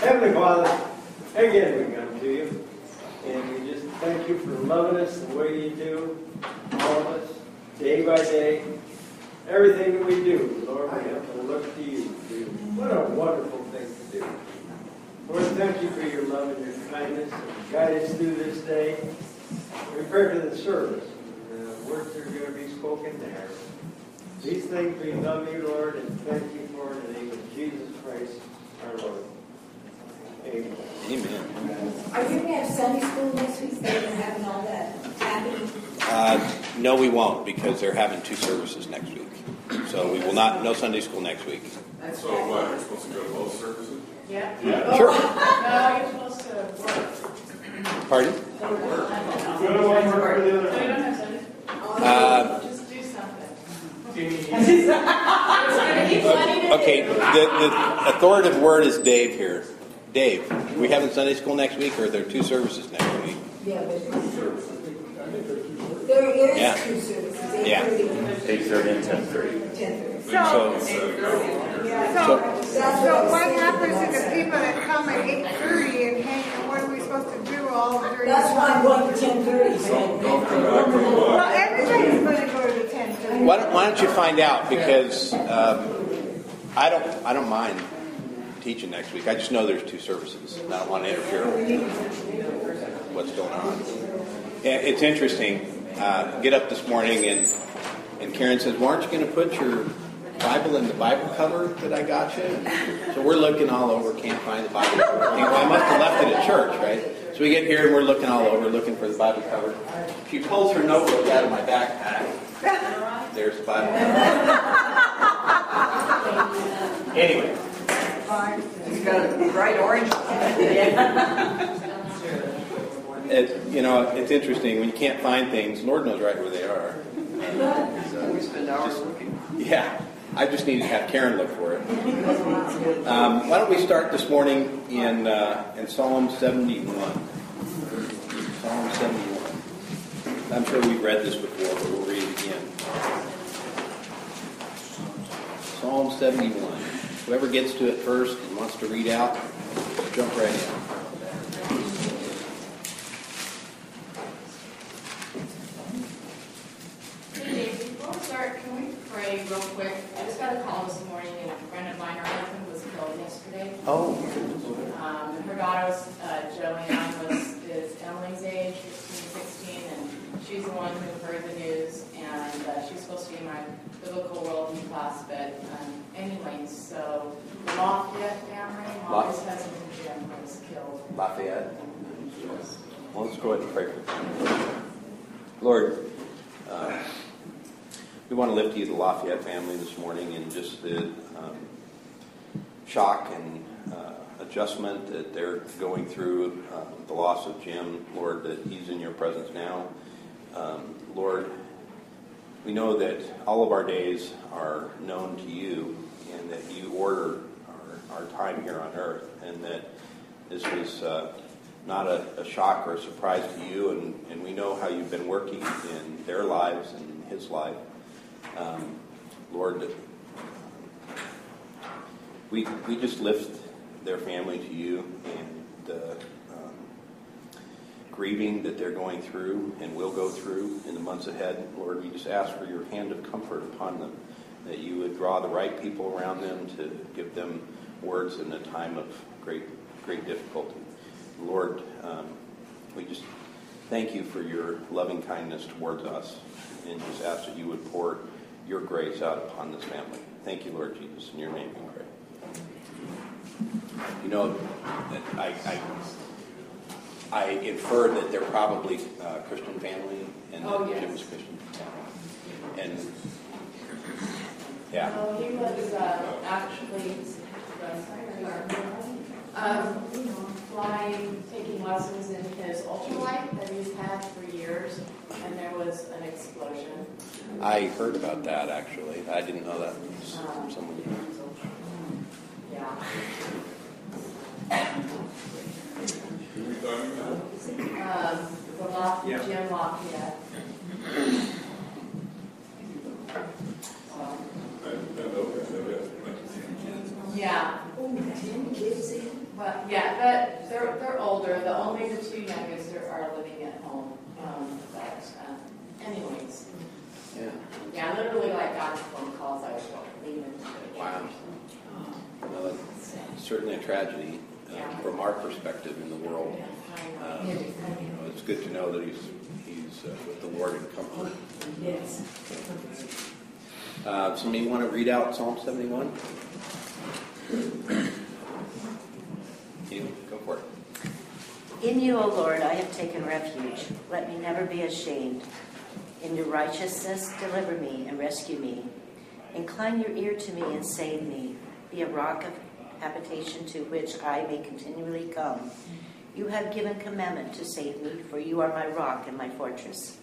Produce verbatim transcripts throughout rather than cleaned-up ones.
Heavenly Father, again we come to you, and we just thank you for loving us the way you do, all of us, day by day. Everything that we do, Lord, we have to look to you. What a wonderful thing to do. Lord, thank you for your love and your kindness, and guide us through this day. We pray for the service, and the words that are going to be spoken there. These things we love you, Lord, and thank you for it in the name of Jesus Christ, our Lord. Amen. Amen. Are you going to have Sunday school next week? They're having all that happening? Uh, no, we won't, because they're having two services next week. So we will not, no Sunday school next week. So what, uh, you're supposed to go to both services? Yeah. yeah. Sure. No, you're supposed to work. Pardon? No, work. So you don't have Sunday school? Uh, Just do something. Okay, the, the authoritative word is Dave here. Dave, are we having Sunday school next week, or are there two services next week? Yeah, there's two services. There is yeah. two services. Yeah. eight thirty and ten thirty. ten thirty. So, so, so what happens to the people that come at eight thirty and hang, what are we supposed to do all during? That's why I'm going to ten thirty. So don't come back to the well, everybody's going to go to ten thirty. Why don't, why don't you find out? Because um, I don't, I don't mind teaching next week. I just know there's two services, and I don't want to interfere with what's going on. It's interesting. Uh, get up this morning, and and Karen says, "Well, aren't you going to put your Bible in the Bible cover that I got you?" So we're looking all over, can't find the Bible cover. I must have left it at church, right? So we get here, and we're looking all over, looking for the Bible cover. She pulls her notebook out of my backpack. There's the Bible cover. Anyway. It's got a bright orange on it. You know, it's interesting. When you can't find things, Lord knows right where they are. So we spend hours just looking. Yeah. I just need to have Karen look for it. Um, why don't we start this morning in uh, in Psalm seventy-one. Psalm seventy-one. I'm sure we've read this before, but we'll read it again. Psalm seventy-one. Whoever gets to it first and wants to read out, jump right in. Hey Dave, before we start, can we pray real quick? I just got a call this morning, and a friend of mine, her husband, was killed yesterday. Oh. Um, her daughter, uh, Joanne, was is Eileen's age, fifteen, sixteen, and she's the one who heard the news, and uh, she's supposed to be in my biblical worldview class, but um, anyway, so the Lafayette family, Moses has been Jim was killed. Lafayette. Well, let's go ahead and pray for them. Lord, uh, we want to lift you to the Lafayette family this morning, and just the um, shock and uh, adjustment that they're going through, uh, the loss of Jim. Lord, that he's in your presence now. Um, Lord, we know that all of our days are known to you, and that you order our, our time here on earth, and that this was uh, not a, a shock or a surprise to you, and, and we know how you've been working in their lives and his life. Um, Lord, we we just lift their family to you, and the um, grieving that they're going through and will go through in the months ahead. Lord, we just ask for your hand of comfort upon them, that you would draw the right people around them to give them words in a time of great, great difficulty. Lord, um, we just thank you for your loving kindness towards us, and just ask that you would pour your grace out upon this family. Thank you, Lord Jesus. In your name we pray. You know, I, I, I infer that they're probably uh, Christian family, and oh, that yes. Jim's Christian family. And yeah. Well, he was uh, actually um, flying, taking lessons in his ultralight that he's had for years, and there was an explosion. I heard about that, actually. I didn't know that. Um, Someone. Yeah. Who are we talking about? Um, the Lock- yeah. Jim Lafayette. Yeah. Oh, ten kids in? Well, yeah, but they're they're older. The only the two youngest are living at home. Um, but um, anyways, yeah, yeah, literally like got phone calls. I was leaving. Wow, well, it's certainly a tragedy uh, yeah. from our perspective in the world. Um, you know, it's good to know that he's he's uh, with the Lord in comfort. Yes. Uh, somebody want to read out Psalm seventy-one? You go for it. In you, O Lord, I have taken refuge. Let me never be ashamed. In your righteousness, deliver me and rescue me. Incline your ear to me and save me. Be a rock of habitation to which I may continually come. You have given commandment to save me, for you are my rock and my fortress.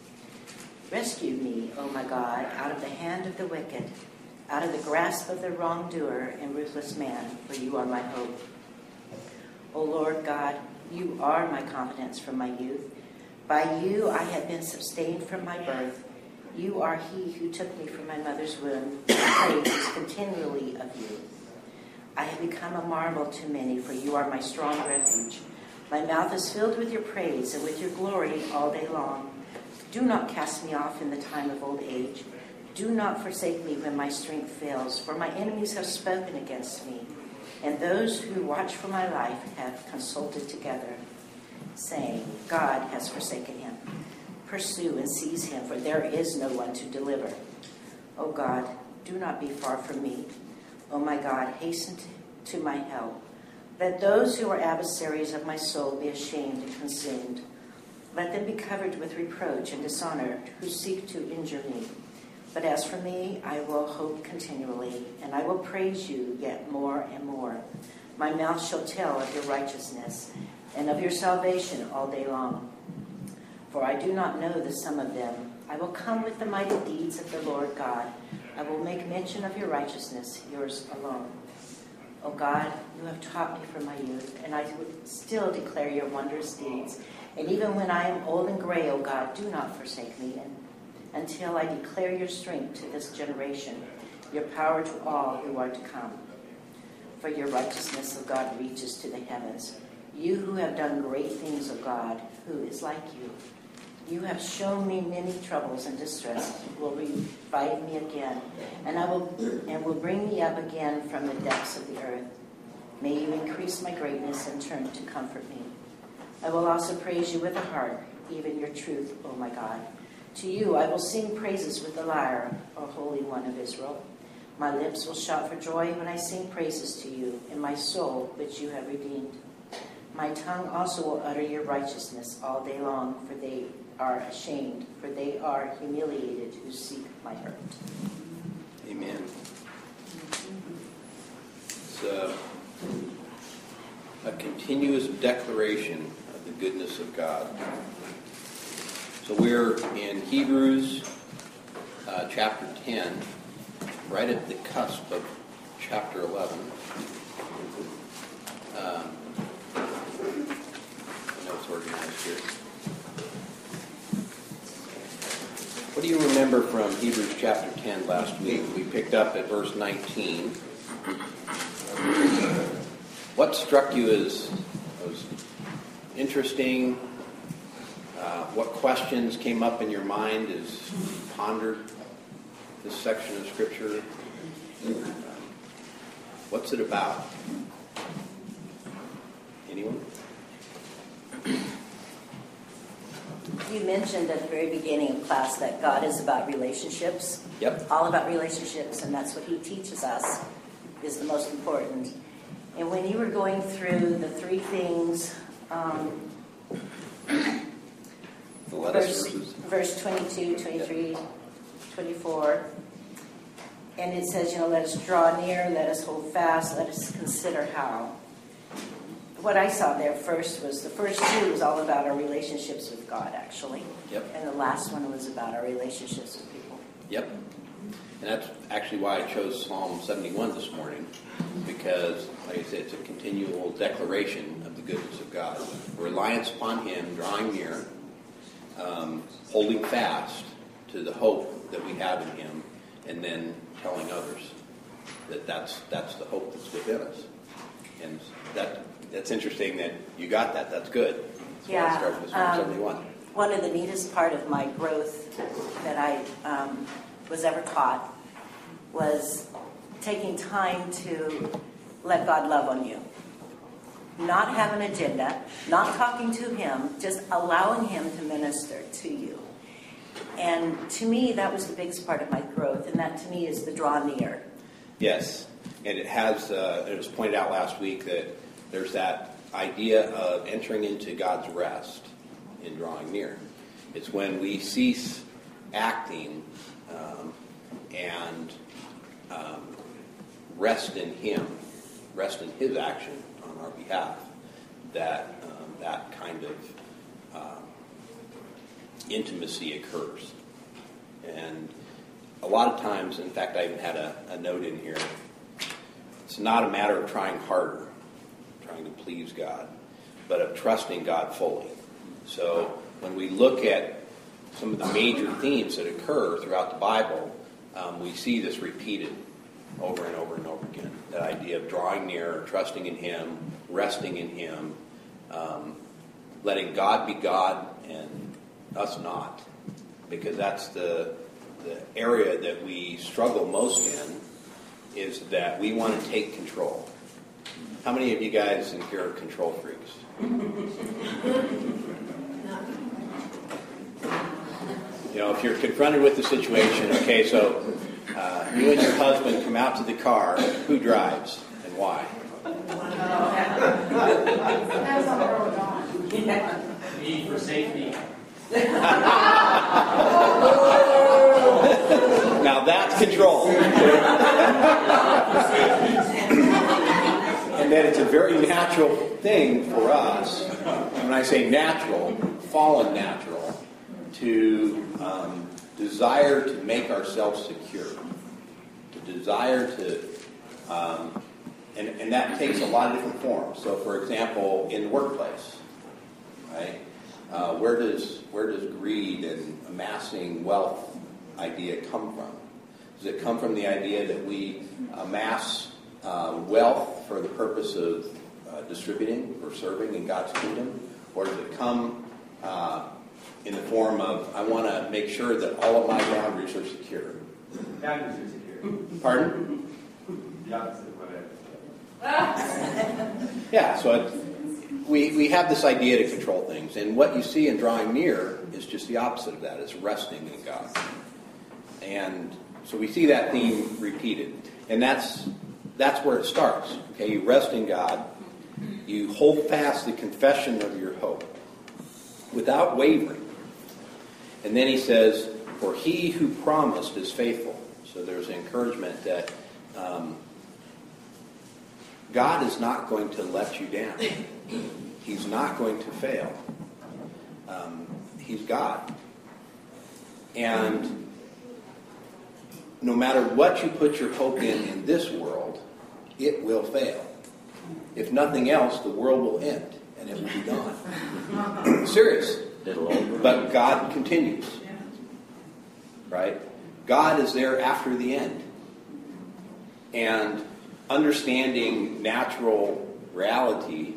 Rescue me, O my God, out of the hand of the wicked, out of the grasp of the wrongdoer and ruthless man, for you are my hope. O Lord God, you are my confidence from my youth. By you I have been sustained from my birth. You are he who took me from my mother's womb. Praise is continually of you. I have become a marvel to many, for you are my strong refuge. My mouth is filled with your praise and with your glory all day long. Do not cast me off in the time of old age. Do not forsake me when my strength fails, for my enemies have spoken against me, and those who watch for my life have consulted together, saying, God has forsaken him. Pursue and seize him, for there is no one to deliver. O God, do not be far from me. O my God, hasten to my help. Let those who are adversaries of my soul be ashamed and consumed. Let them be covered with reproach and dishonor who seek to injure me. But as for me, I will hope continually, and I will praise you yet more and more. My mouth shall tell of your righteousness and of your salvation all day long. For I do not know the sum of them. I will come with the mighty deeds of the Lord God. I will make mention of your righteousness, yours alone. O God, you have taught me from my youth, and I would still declare your wondrous deeds. And even when I am old and gray, O God, do not forsake me, and until I declare your strength to this generation, your power to all who are to come. For your righteousness, O God, reaches to the heavens. You who have done great things, O God, who is like you? You have shown me many troubles and distress, will revive me again, and I will and will bring me up again from the depths of the earth. May you increase my greatness and turn to comfort me. I will also praise you with a heart, even your truth, O my God. To you I will sing praises with the lyre, O Holy One of Israel. My lips will shout for joy when I sing praises to you, and my soul, which you have redeemed. My tongue also will utter your righteousness all day long, for they are ashamed, for they are humiliated who seek my hurt. Amen. It's a, a continuous declaration of the goodness of God. So we're in Hebrews uh, chapter ten, right at the cusp of chapter eleven. Um, I know it's organized here. What do you remember from Hebrews chapter ten last week? We picked up at verse nineteen. What struck you as, as interesting? Uh, what questions came up in your mind as you pondered this section of Scripture? Um, what's it about? Anyone? You mentioned at the very beginning of class that God is about relationships. Yep. All about relationships, and that's what He teaches us is the most important. And when you were going through the three things... Um, Verse, verse twenty-two, twenty-three, twenty-four, and it says, you know, let us draw near, let us hold fast, let us consider how. What I saw there first was, the first two was all about our relationships with God, actually. Yep. And the last one was about our relationships with people. Yep. And that's actually why I chose Psalm seventy-one this morning, because, like I said, it's a continual declaration of the goodness of God. Reliance upon Him, drawing near. Um, holding fast to the hope that we have in Him, and then telling others that that's, that's the hope that's within us. and that that's interesting that you got that. That's good. That's yeah. Why I started with Psalm seventy-one. Um, one of the neatest part of my growth that I um, was ever taught was taking time to let God love on you. Not have an agenda, not talking to Him, just allowing Him to minister to you. And to me, that was the biggest part of my growth, and that to me is the draw near. Yes, and it has, uh, it was pointed out last week that there's that idea of entering into God's rest in drawing near. It's when we cease acting um, and um, rest in Him, rest in His action on our behalf, that um, that kind of um, intimacy occurs. And a lot of times, in fact, I even had a, a note in here, it's not a matter of trying harder, trying to please God, but of trusting God fully. So when we look at some of the major themes that occur throughout the Bible, um, we see this repeated over and over and over again. That idea of drawing near, trusting in Him, resting in Him, um, letting God be God and us not, because that's the the area that we struggle most in, is that we want to take control. How many of you guys in here are control freaks? You know, if you're confronted with the situation, okay, so uh, you and your husband come out to the car, who drives and why? Me, for safety. Now that's control. And then it's a very natural thing for us, when I say natural, fallen natural, to um, desire to make ourselves secure, to desire to, um, and, and that takes a lot of different forms. So for example, in the workplace, right? Uh, where does where does greed and amassing wealth idea come from? Does it come from the idea that we amass uh, wealth for the purpose of uh, distributing or serving in God's kingdom? Or does it come uh, in the form of, I want to make sure that all of my boundaries are secure? Boundaries are secure. Pardon? The opposite of what I said. Yeah, so it's... We we have this idea to control things, and what you see in drawing near is just the opposite of that. It's resting in God. And so we see that theme repeated. And that's that's where it starts. Okay, you rest in God. You hold fast the confession of your hope without wavering. And then he says, for he who promised is faithful. So there's an encouragement that um, God is not going to let you down. He's not going to fail. Um, he's God. And no matter what you put your hope in in this world, it will fail. If nothing else, the world will end and it will be gone. Serious. But God continues. Right? God is there after the end. And understanding natural reality,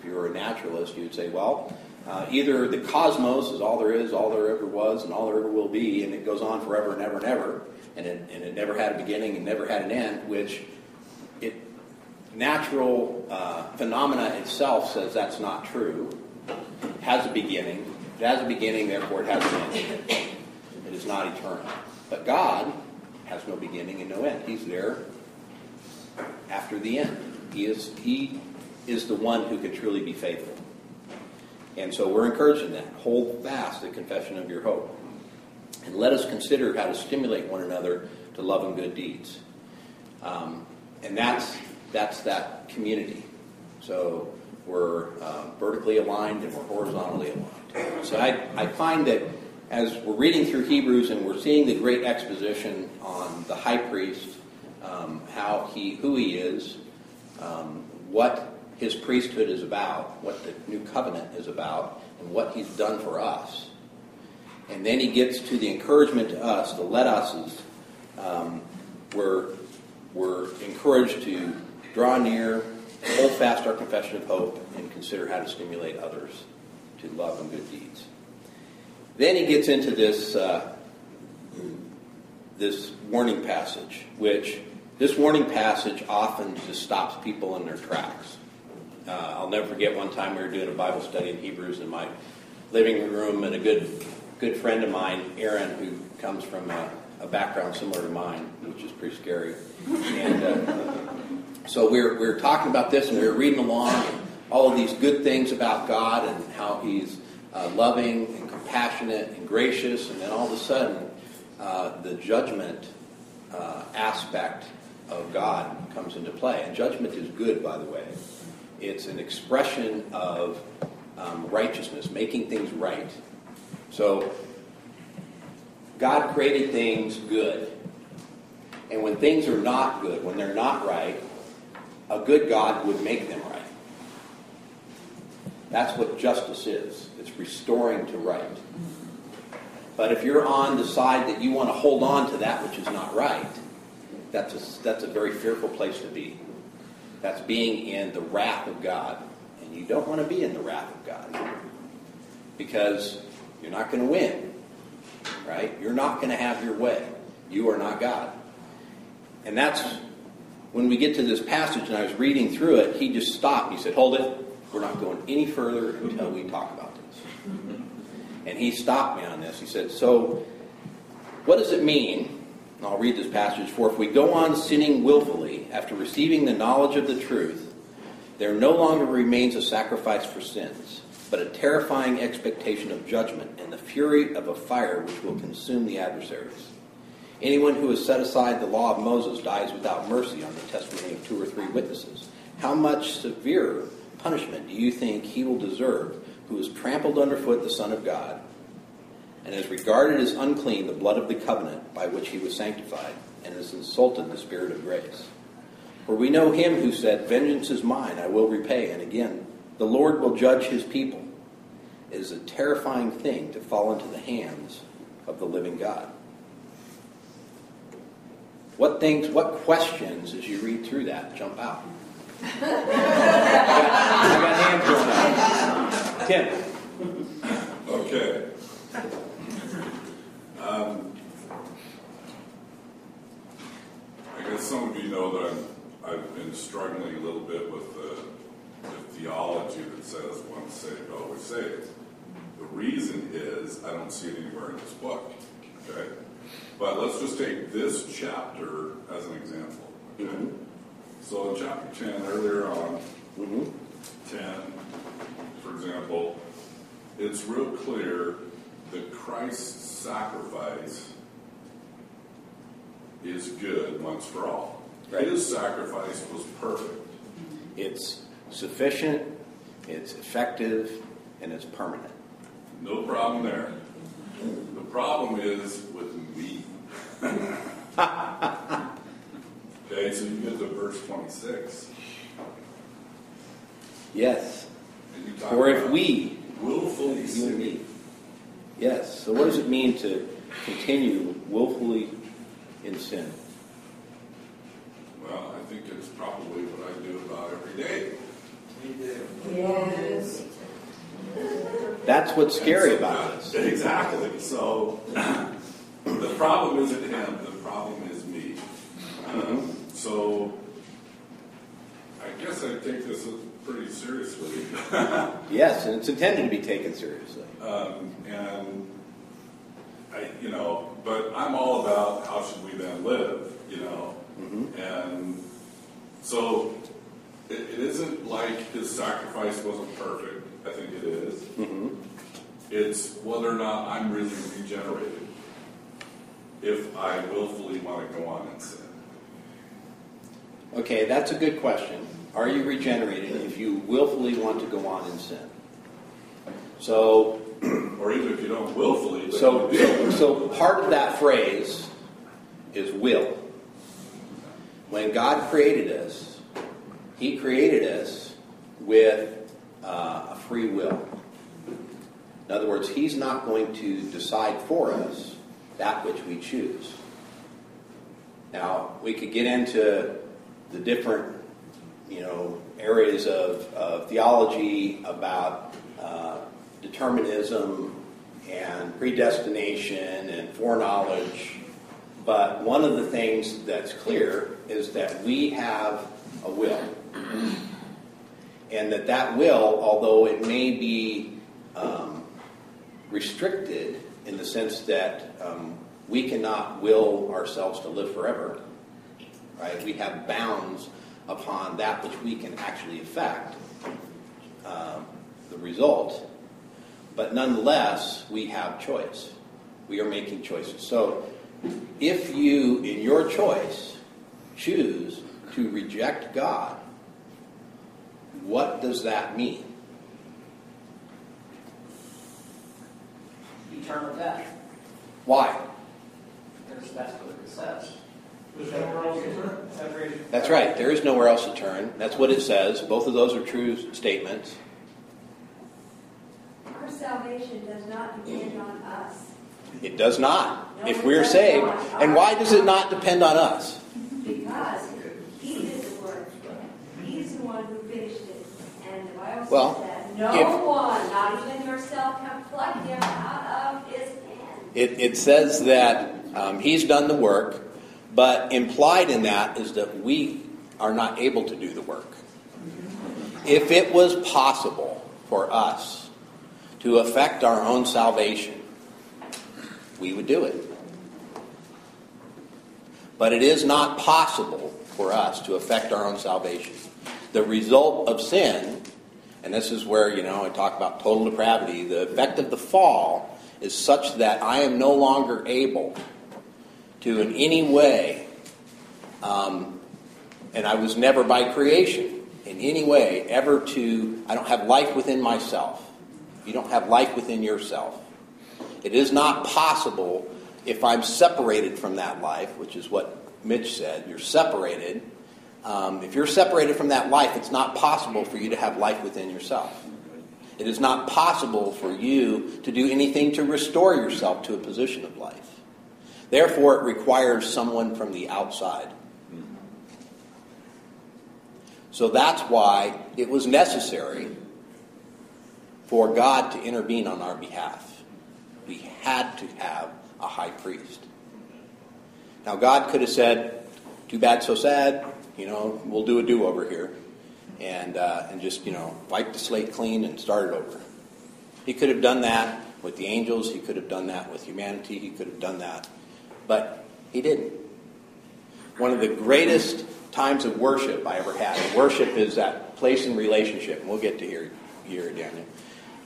if you were a naturalist, you'd say, well, uh, either the cosmos is all there is, all there ever was, and all there ever will be, and it goes on forever and ever and ever, and it, and it never had a beginning and never had an end, which it natural uh, phenomena itself says that's not true. It has a beginning. It has a beginning, therefore it has an end. It is not eternal. But God has no beginning and no end. He's there after the end. He is... He is the one who can truly be faithful. And so we're encouraging that. Hold fast the confession of your hope. And let us consider how to stimulate one another to love and good deeds. Um, and that's that's that community. So we're uh, vertically aligned and we're horizontally aligned. So I, I find that as we're reading through Hebrews and we're seeing the great exposition on the high priest, um, how he, who he is, um, what His priesthood is about, what the new covenant is about, and what He's done for us. And then He gets to the encouragement to us, the let us, um, we're, we're encouraged to draw near, Hold fast our confession of hope and consider how to stimulate others to love and good deeds. Then he gets into this uh, this warning passage, which this warning passage often just stops people in their tracks. Uh, I'll never forget one time we were doing a Bible study in Hebrews in my living room, and a good good friend of mine, Aaron, who comes from a, a background similar to mine, which is pretty scary. And uh, so we were, we were talking about this, and we were reading along and all of these good things about God and how he's uh, loving and compassionate and gracious, and then all of a sudden uh, the judgment uh, aspect of God comes into play. And judgment is good, by the way. It's an expression of um, righteousness, making things right. So God created things good. And when things are not good, when they're not right, a good God would make them right. That's what justice is. It's restoring to right. But if you're on the side that you want to hold on to that which is not right, that's a, that's a very fearful place to be. That's being in the wrath of God. And you don't want to be in the wrath of God, because you're not going to win, right? You're not going to have your way. You are not God. And that's when we get to this passage, and I was reading through it, he just stopped. He said, hold it. We're not going any further until we talk about this. And he stopped me on this. He said, so what does it mean? And I'll read this passage. For if we go on sinning willfully after receiving the knowledge of the truth, there no longer remains a sacrifice for sins, but a terrifying expectation of judgment and the fury of a fire which will consume the adversaries. Anyone who has set aside the law of Moses dies without mercy on the testimony of two or three witnesses. How much severer punishment do you think he will deserve who has trampled underfoot the Son of God and has regarded as unclean the blood of the covenant by which he was sanctified and has insulted the Spirit of grace? For we know him who said, vengeance is mine, I will repay, and again, the Lord will judge his people. It is a terrifying thing to fall into the hands of the living God. What things, what questions, as you read through that, jump out? I got hands going up. Tim. Okay. Um, I guess some of you know that I'm, I've been struggling a little bit with the The theology that says once saved, always saved. The reason is I don't see it anywhere in this book. Okay? But let's just take this chapter as an example. Okay? Mm-hmm. So in chapter ten, earlier on, mm-hmm. ten, for example, it's real clear that Christ's sacrifice is good once for all. Right. His sacrifice was perfect. It's sufficient, it's effective, and it's permanent. No problem there. The problem is with me. Okay, so you get to verse twenty-six. Yes. Or if we willfully sin. Yes. So what does it mean to continue willfully in sin? Well, I think it's probably what I do about every day. Yes. That's what's scary so, about this. Exactly. So the problem isn't him. The problem is me. Um, so I guess I take this pretty seriously. Yes, and it's intended to be taken seriously. Um, and I, you know, but I'm all about how should we then live, you know, mm-hmm. and so. It isn't like his sacrifice wasn't perfect. I think it is. Mm-hmm. It's whether or not I'm really regenerated if I willfully want to go on and sin. Okay, that's a good question. Are you regenerated if you willfully want to go on and sin? So, or even if you don't willfully. So, so part of that phrase is will. When God created us, He created us with uh, a free will. In other words, He's not going to decide for us that which we choose. Now, we could get into the different, you know, areas of, of theology about uh, determinism and predestination and foreknowledge. But one of the things that's clear is that we have a will. And that that will, although it may be um, restricted in the sense that um, we cannot will ourselves to live forever, right? We have bounds upon that which we can actually affect, um, the result. But nonetheless, we have choice. We are making choices. So if you, in your choice, choose to reject God, what does that mean? Eternal death. Why? Because that's what it says. There's nowhere else to turn. That's right. There is nowhere else to turn. That's what it says. Both of those are true statements. Our salvation does not depend on us. It does not. No, if we're saved. And why does it not depend on us? Because He did the work. He's the one who finished it. And the Bible says well, that no if, one, not even yourself, can pluck Him out of His hand. It, it says that um, He's done the work. But implied in that is that we are not able to do the work. If it was possible for us to affect our own salvation, we would do it. But it is not possible for us to affect our own salvation. The result of sin, and this is where, you know, I talk about total depravity, the effect of the fall is such that I am no longer able to in any way, um, and I was never by creation, in any way, ever to, I don't have life within myself. You don't have life within yourself. It is not possible if I'm separated from that life, which is what Mitch said, you're separated. Um, if you're separated from that life, it's not possible for you to have life within yourself. It is not possible for you to do anything to restore yourself to a position of life. Therefore, it requires someone from the outside. So that's why it was necessary for God to intervene on our behalf. We had to have a high priest. Now, God could have said, too bad, so sad, you know, we'll do a do-over here. And, uh, and just, you know, wipe the slate clean and start it over. He could have done that with the angels. He could have done that with humanity. He could have done that. But he didn't. One of the greatest times of worship I ever had. And worship is that place in relationship. And we'll get to here, here Daniel.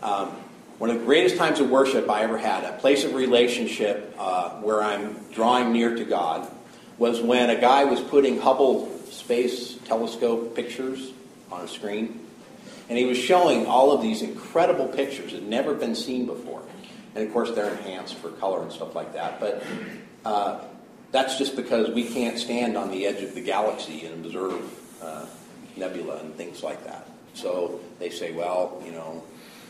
Um, one of the greatest times of worship I ever had, a place of relationship uh, where I'm drawing near to God, was when a guy was putting Hubble Space Telescope pictures on a screen. And he was showing all of these incredible pictures that had never been seen before. And, of course, they're enhanced for color and stuff like that. But uh, that's just because we can't stand on the edge of the galaxy and observe uh, nebula and things like that. So they say, well, you know,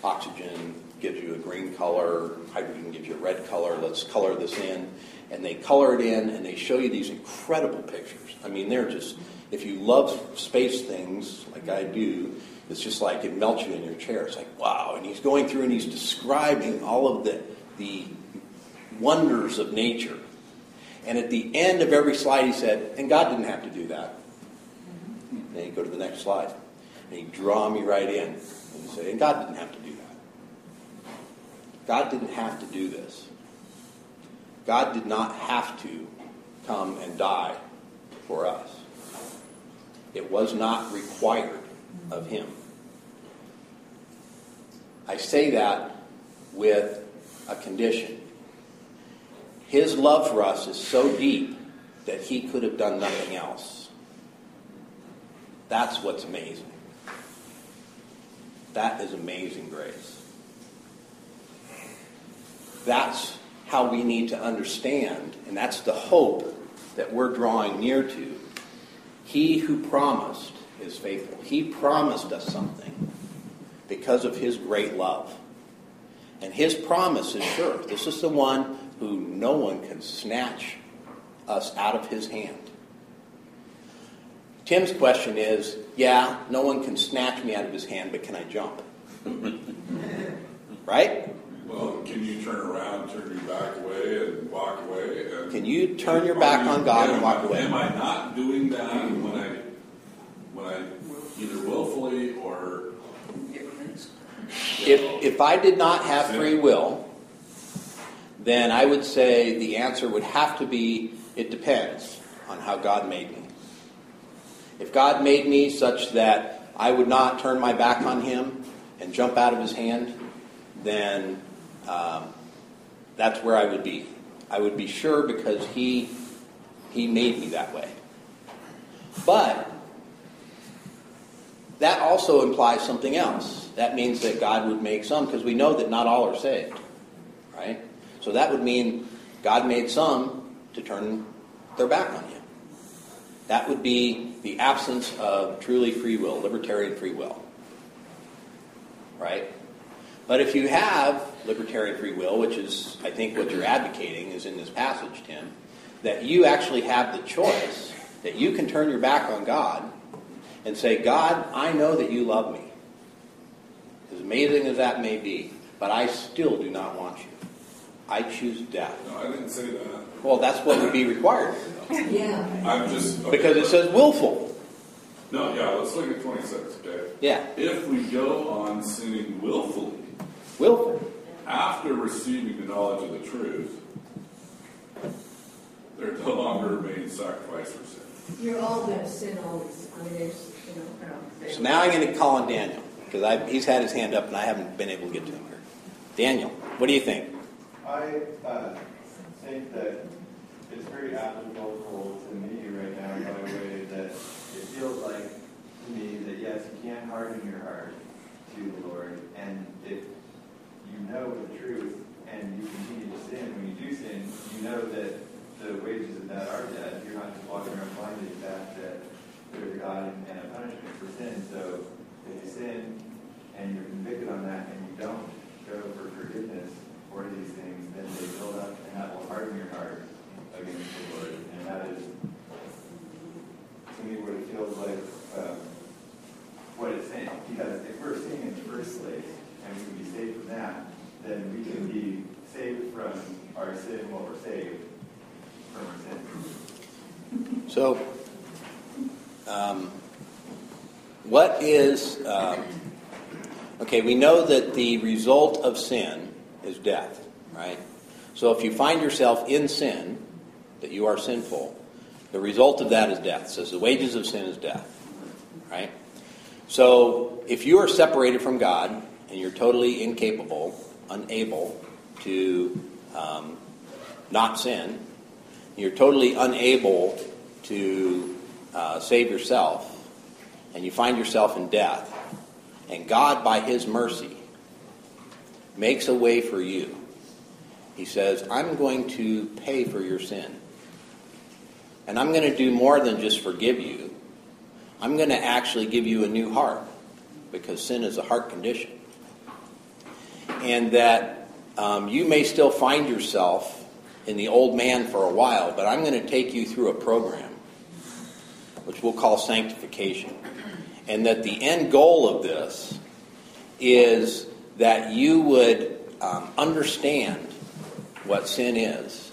oxygen gives you a green color, hydrogen gives you a red color, let's color this in. And they color it in, and they show you these incredible pictures. I mean, they're just, if you love space things like I do, it's just like it melts you in your chair. It's like, wow. And he's going through and he's describing all of the the wonders of nature. And at the end of every slide he said, and God didn't have to do that. And then he'd go to the next slide. And he'd draw me right in. And he'd say, and God didn't have to do that. God didn't have to do this. God did not have to come and die for us. It was not required of him. I say that with a condition. His love for us is so deep that he could have done nothing else. That's what's amazing. That is amazing grace. That's how we need to understand, and that's the hope that we're drawing near to. He who promised is faithful. He promised us something because of his great love. And his promise is sure. This is the one who no one can snatch us out of his hand. Tim's question is, yeah, no one can snatch me out of his hand, but can I jump? Right? Well, can you turn around, turn your back away, and walk away? And can you turn your back on God and walk away? Am I not doing that when I, when I either willfully or... If if I did not have free will, then I would say the answer would have to be, it depends on how God made me. If God made me such that I would not turn my back on him and jump out of his hand, then um, that's where I would be. I would be sure because he he made me that way. But that also implies something else. That means that God would make some, because we know that not all are saved, right? So that would mean God made some to turn their back on him. That would be the absence of truly free will, libertarian free will, right? But if you have libertarian free will, which is, I think, what you're advocating is in this passage, Tim, that you actually have the choice, that you can turn your back on God and say, God, I know that you love me. As amazing as that may be, but I still do not want you. I choose death. No, I didn't say that. Well, that's what would be required. Yeah. I'm just... Okay, because it says willful. No, yeah, let's look at twenty-six, okay? Yeah. If we go on sinning willfully... Willful. After receiving the knowledge of the truth, there no longer remains sacrifice for sin. You're all going to sin always. I mean, there's, you know... So now I'm going to call on Daniel. Because he's had his hand up, and I haven't been able to get to him here. Daniel, what do you think? I uh, think that it's very applicable to me right now in my way that it feels like to me that, yes, you can't harden your heart to the Lord. And if you know the truth and you continue to sin, when you do sin, you know that the wages of that are death. You're not just walking around blinded to the fact that there's a God and a punishment for sin. So... If you sin and you're convicted on that and you don't go for forgiveness for these things, then they build up and that will harden your heart against the Lord. And that is, to me, what it feels like um, what it's saying. Because if we're sinning firstly and we can be saved from that, then we can be saved from our sin while we're saved from our sin. So, um, What is, um, okay, we know that the result of sin is death, right? So if you find yourself in sin, that you are sinful, the result of that is death. It says the wages of sin is death, right? So if you are separated from God and you're totally incapable, unable to um, not sin, you're totally unable to uh, save yourself, and you find yourself in death, and God, by his mercy, makes a way for you. He says, I'm going to pay for your sin. And I'm going to do more than just forgive you. I'm going to actually give you a new heart, because sin is a heart condition. And that um, you may still find yourself in the old man for a while, but I'm going to take you through a program, which we'll call sanctification. And that the end goal of this is that you would um, understand what sin is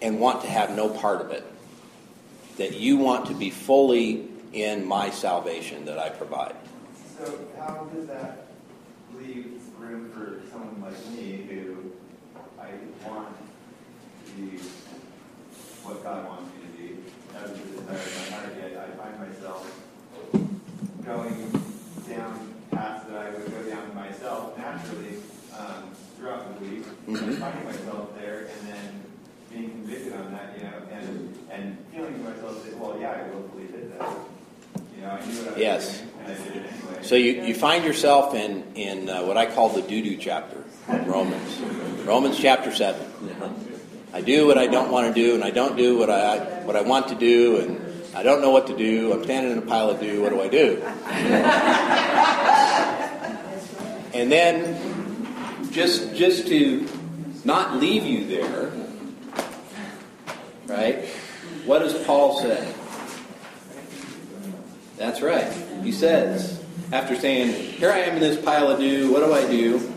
and want to have no part of it. That you want to be fully in my salvation that I provide. So how does that leave room for someone like me who I want to be what God wants me to be? As a desire in my heart, yet I find myself going down paths that I would go down myself naturally um, throughout the week, mm-hmm. and finding myself there, and then being convicted on that, you know, and and feeling to myself that, well, yeah, I willfully did that. You know, I knew what I yes. was doing, and I did it anyway. So you, you find yourself in, in uh, what I call the doo-doo chapter of Romans. Romans chapter seven. Mm-hmm. I do what I don't want to do, and I don't do what I what I want to do, and I don't know what to do. I'm standing in a pile of do. What do I do? And then, just just to not leave you there, right? What does Paul say? That's right. He says, after saying, here I am in this pile of dew, what do I do? He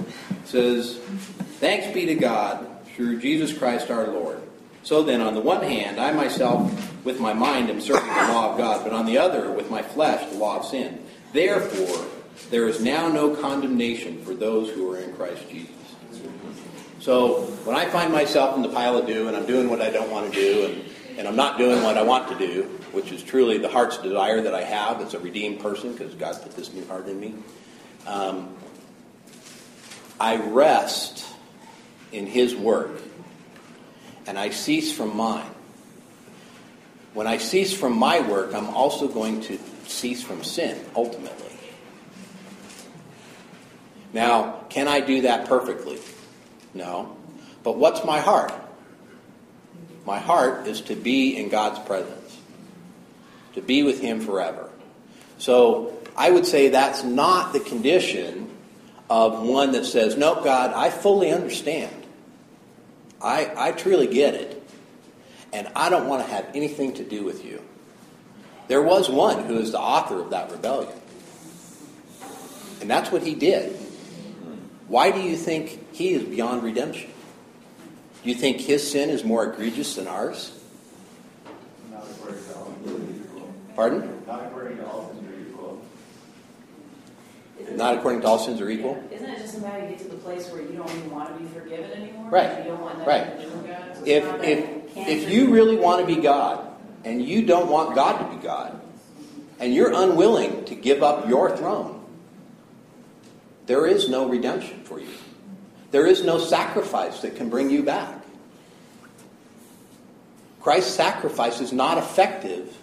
says, thanks be to God through Jesus Christ our Lord. So then, on the one hand, I myself with my mind am serving the law of God, but on the other, with my flesh, the law of sin. Therefore, there is now no condemnation for those who are in Christ Jesus. So when I find myself in the pile of dew and I'm doing what I don't want to do and, and I'm not doing what I want to do, which is truly the heart's desire that I have as a redeemed person because God put this new heart in me, um, I rest in His work and I cease from mine. When I cease from my work, I'm also going to cease from sin, ultimately. Now, can I do that perfectly? No. But what's my heart? My heart is to be in God's presence, to be with Him forever. So I would say that's not the condition of one that says, nope, God, I fully understand. I, I truly get it. And I don't want to have anything to do with you. There was one who is the author of that rebellion. And that's what he did. Why do you think he is beyond redemption? Do you think his sin is more egregious than ours? Not according to all things are equal. Pardon? Not according to all sins are equal. Isn't Not according to all sins are equal? Isn't it just a matter you get to the place where you don't even want to be forgiven anymore? Right. You don't want that right. To be God? So if if if you really want to be God, and you don't want God to be God, and you're unwilling to give up your throne, there is no redemption for you. There is no sacrifice that can bring you back. Christ's sacrifice is not effective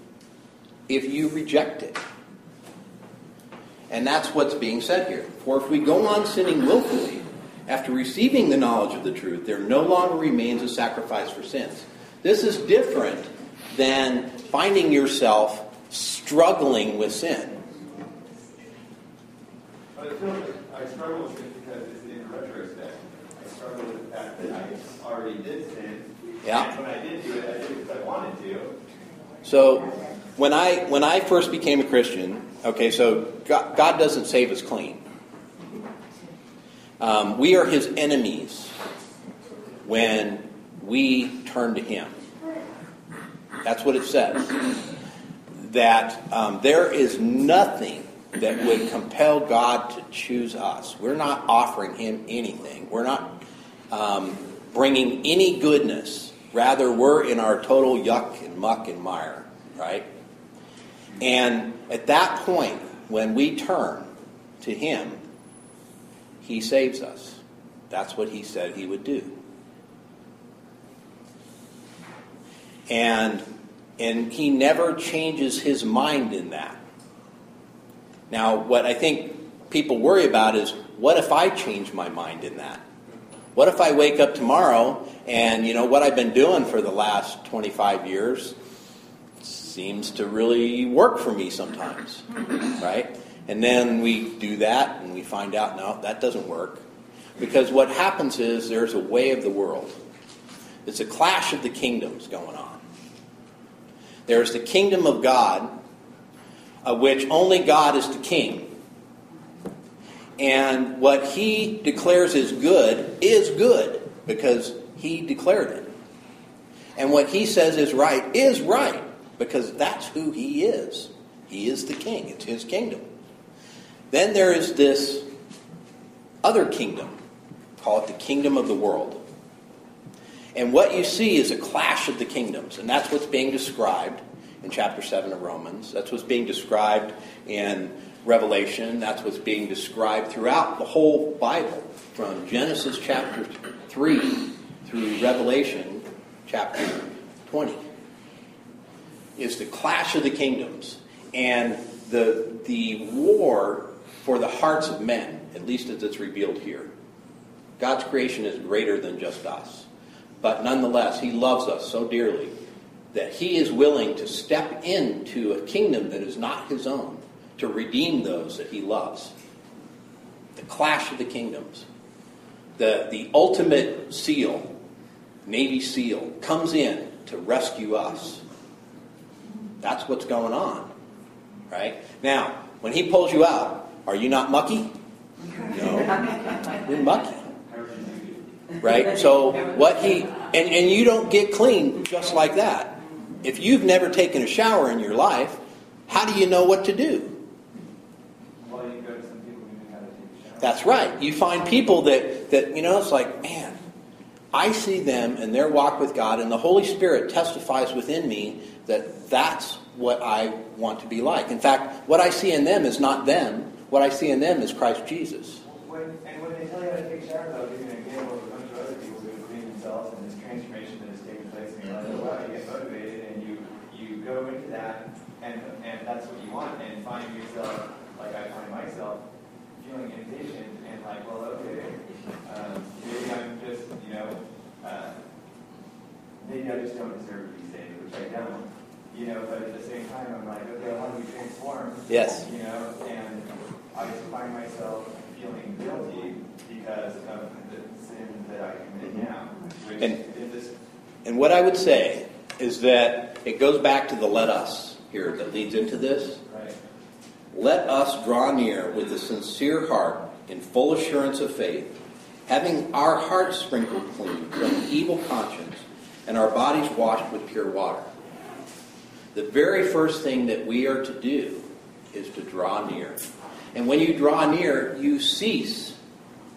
if you reject it. And that's what's being said here. For if we go on sinning willfully, after receiving the knowledge of the truth, there no longer remains a sacrifice for sins. This is different than finding yourself struggling with sin. I struggle with it because it's in retrospect. I struggle with the fact that I already did sin. Yeah. And when I did do it, I did it because I wanted to. So when I when I first became a Christian, okay, so God, God doesn't save us clean. Um, we are His enemies when we turn to Him. That's what it says. That um, there is nothing that would compel God to choose us. We're not offering Him anything. We're not um, bringing any goodness. Rather, we're in our total yuck and muck and mire, right? And at that point, when we turn to Him, He saves us. That's what He said He would do. And and He never changes His mind in that. Now, what I think people worry about is, what if I change my mind in that? What if I wake up tomorrow and, you know, what I've been doing for the last twenty-five years seems to really work for me sometimes, right? And then we do that and we find out, no, that doesn't work. Because what happens is there's a way of the world. It's a clash of the kingdoms going on. There's the kingdom of God, of which only God is the king. And what He declares is good is good because He declared it. And what He says is right is right because that's who He is. He is the king. It's His kingdom. Then there is this other kingdom, call it the kingdom of the world. And what you see is a clash of the kingdoms. And that's what's being described in chapter seven of Romans. That's what's being described in Revelation. That's what's being described throughout the whole Bible, from Genesis chapter three through Revelation chapter twenty. It's the clash of the kingdoms and the, the war for the hearts of men, at least as it's revealed here. God's creation is greater than just us. But nonetheless, He loves us so dearly that He is willing to step into a kingdom that is not His own to redeem those that He loves. The clash of the kingdoms. The, the ultimate seal, Navy SEAL, comes in to rescue us. That's what's going on. right? Now, when he pulls you out, are you not mucky? No. You're mucky. Right? So what he, and, and you don't get clean just like that. If you've never taken a shower in your life, how do you know what to do? Well, you go to some people who know how to take a shower. That's right. You find people that, that, you know, it's like, man, I see them in their walk with God, and the Holy Spirit testifies within me that that's what I want to be like. In fact, what I see in them is not them. What I see in them is Christ Jesus. When, and when they tell you how to take a shower, though, they're going to give a bunch of other people who believe themselves in this transformation that has taken place in your life. Wow, you get motivated, and you, you go into that, and and that's what you want, and find yourself, like I find myself, feeling impatient, and like, well, okay, um, maybe I'm just, you know, uh, maybe I just don't deserve to be saved, which I don't, you know, but at the same time, I'm like, okay, I want to be transformed, yes, you know, and I just find myself feeling guilty because of the sin that I commit now, which and, is this. And what I would say is that it goes back to the let us here that leads into this. Right. Let us draw near with a sincere heart in full assurance of faith, having our hearts sprinkled clean from an evil conscience and our bodies washed with pure water. The very first thing that we are to do is to draw near. And when you draw near, you cease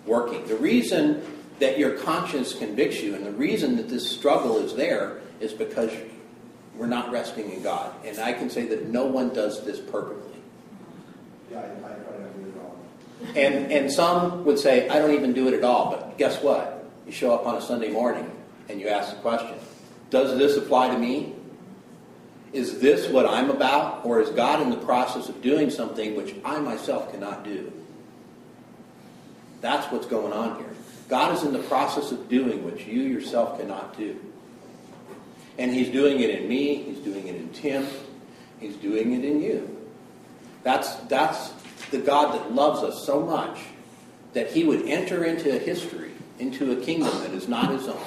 working. The reason that your conscience convicts you and the reason that this struggle is there is because we're not resting in God. And I can say that no one does this perfectly. Yeah, I, I probably don't do it at all. And, and some would say, I don't even do it at all. But guess what? You show up on a Sunday morning and you ask the question, does this apply to me? Is this what I'm about? Or is God in the process of doing something which I myself cannot do? That's what's going on here. God is in the process of doing what you yourself cannot do. And he's doing it in me. He's doing it in Tim. He's doing it in you. That's that's the God that loves us so much that he would enter into a history, into a kingdom that is not his own,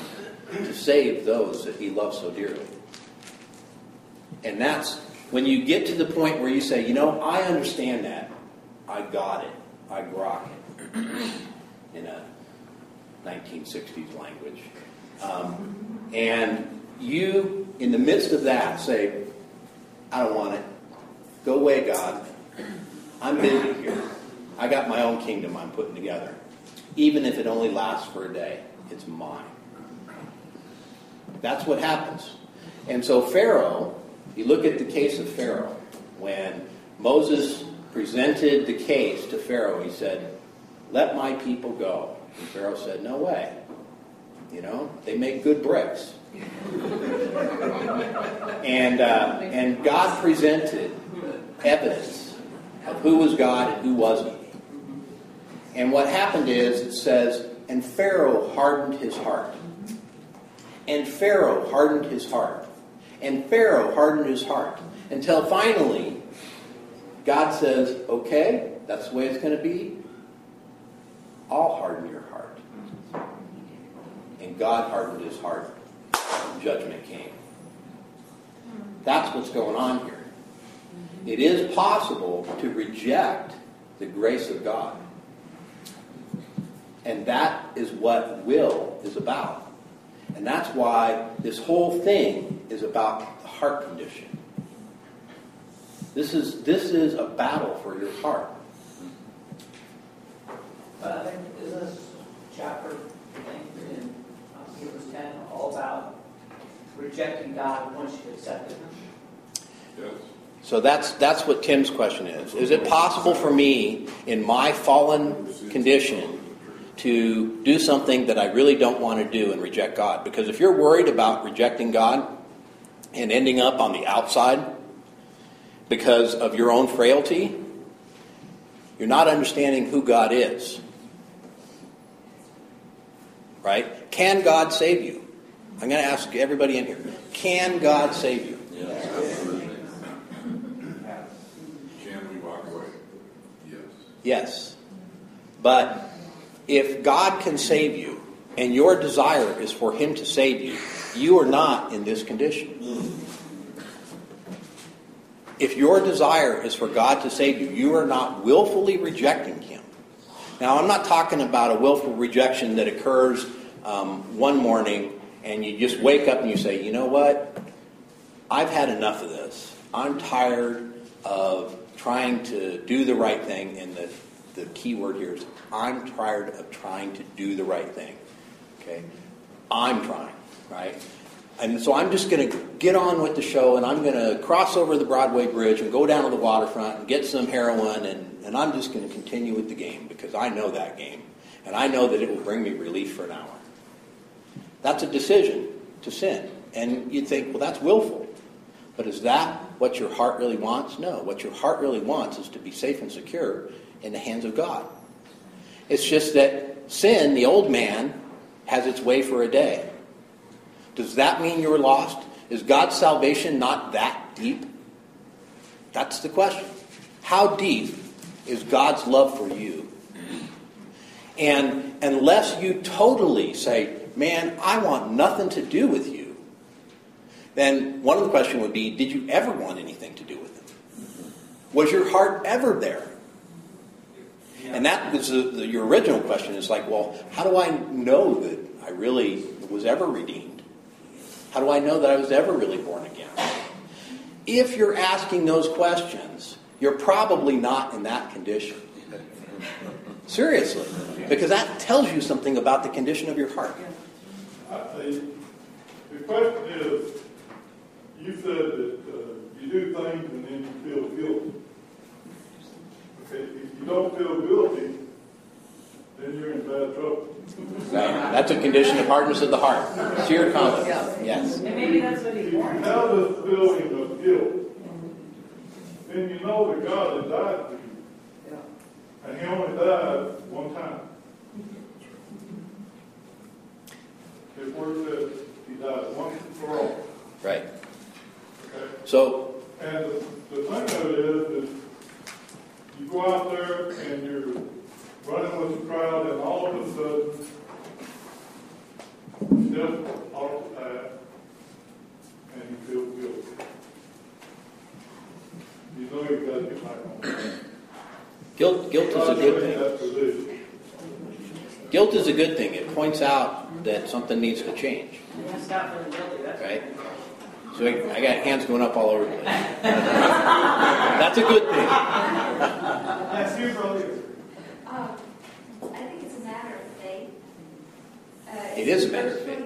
to save those that he loves so dearly. And that's when you get to the point where you say, you know, I understand that. I got it. I grok it. In a nineteen sixties language. Um, and you, in the midst of that, say, I don't want it. Go away, God. I'm busy here. I got my own kingdom I'm putting together. Even if it only lasts for a day, it's mine. That's what happens. And so Pharaoh, you look at the case of Pharaoh. When Moses presented the case to Pharaoh, he said, let my people go. And Pharaoh said, no way. You know, they make good bricks. and uh, and God presented evidence of who was God and who wasn't. And what happened is, it says, and Pharaoh hardened his heart. And Pharaoh hardened his heart. And Pharaoh hardened his heart. Until finally, God says, okay, that's the way it's going to be. I'll harden your heart. And God hardened his heart. And judgment came. That's what's going on here. It is possible to reject the grace of God. And that is what will is about. And that's why this whole thing is about the heart condition. This is this is a battle for your heart. But I think is this chapter thing in Hebrews ten all about rejecting God once you accept Him? Yes. So that's that's what Tim's question is. Is it possible for me, in my fallen condition, to do something that I really don't want to do and reject God? Because if you're worried about rejecting God and ending up on the outside because of your own frailty, you're not understanding who God is. Right? Can God save you? I'm going to ask everybody in here. Can God save you? Yes. Can we walk away? Yes. Yes. But if God can save you, and your desire is for Him to save you, you are not in this condition. If your desire is for God to save you, you are not willfully rejecting him. Now, I'm not talking about a willful rejection that occurs um, one morning and you just wake up and you say, you know what? I've had enough of this. I'm tired of trying to do the right thing. And the, the key word here is I'm tired of trying to do the right thing. Okay? I'm trying, right? And so I'm just going to get on with the show, and I'm going to cross over the Broadway Bridge and go down to the waterfront and get some heroin, and, and I'm just going to continue with the game because I know that game, and I know that it will bring me relief for an hour. That's a decision to sin. And you'd think, well, that's willful. But is that what your heart really wants? No. What your heart really wants is to be safe and secure in the hands of God. It's just that sin, the old man, has its way for a day. Does that mean you were lost? Is God's salvation not that deep? That's the question. How deep is God's love for you? And unless you totally say, man, I want nothing to do with you, then one of the questions would be, did you ever want anything to do with him? Was your heart ever there? And that was the, the, your original question. It's like, well, how do I know that I really was ever redeemed? How do I know that I was ever really born again? If you're asking those questions, you're probably not in that condition. Seriously. Because that tells you something about the condition of your heart. I think the question is, you said that uh, you do things and then you feel guilty. Okay, if you don't feel guilty, then you're in bad trouble. Right. That's a condition of hardness of the heart. Sheer confidence. Yes. And maybe that's what he wants. If you have this feeling of guilt, then you know that God has died for you. And he only died one time. His word says he died once and for all. Right. Okay? So. And the, the thing of it is, is you go out there and you're running with the crowd, and all of a sudden, death walks past, and you feel guilty. You know you've got to get back on. Guilt, guilt is a good thing. Guilt is a good thing. It points out that something needs to change. Right? So I got hands going up all over the place. That's a good thing. That's you, brother. Um, I think it's a matter of faith. Uh, it is a matter of faith.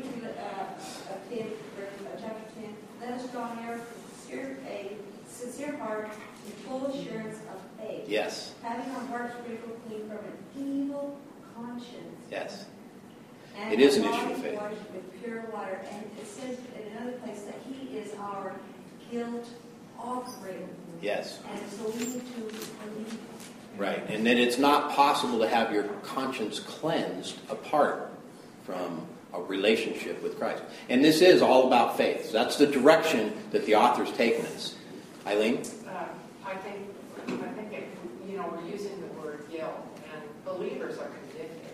Let us draw near with sincere faith, sincere heart, and full assurance of faith. Yes. Having our hearts sprinkled clean from an evil conscience. Yes. And it is an issue of faith. Washed with pure water. And it says in another place that he is our guilt offering. Yes. And so we need to believe. Right, and that it's not possible to have your conscience cleansed apart from a relationship with Christ. And this is all about faith. So that's the direction that the author's taken us. Eileen? Uh, I think, I think it, you know, we're using the word guilt, and believers are convicted.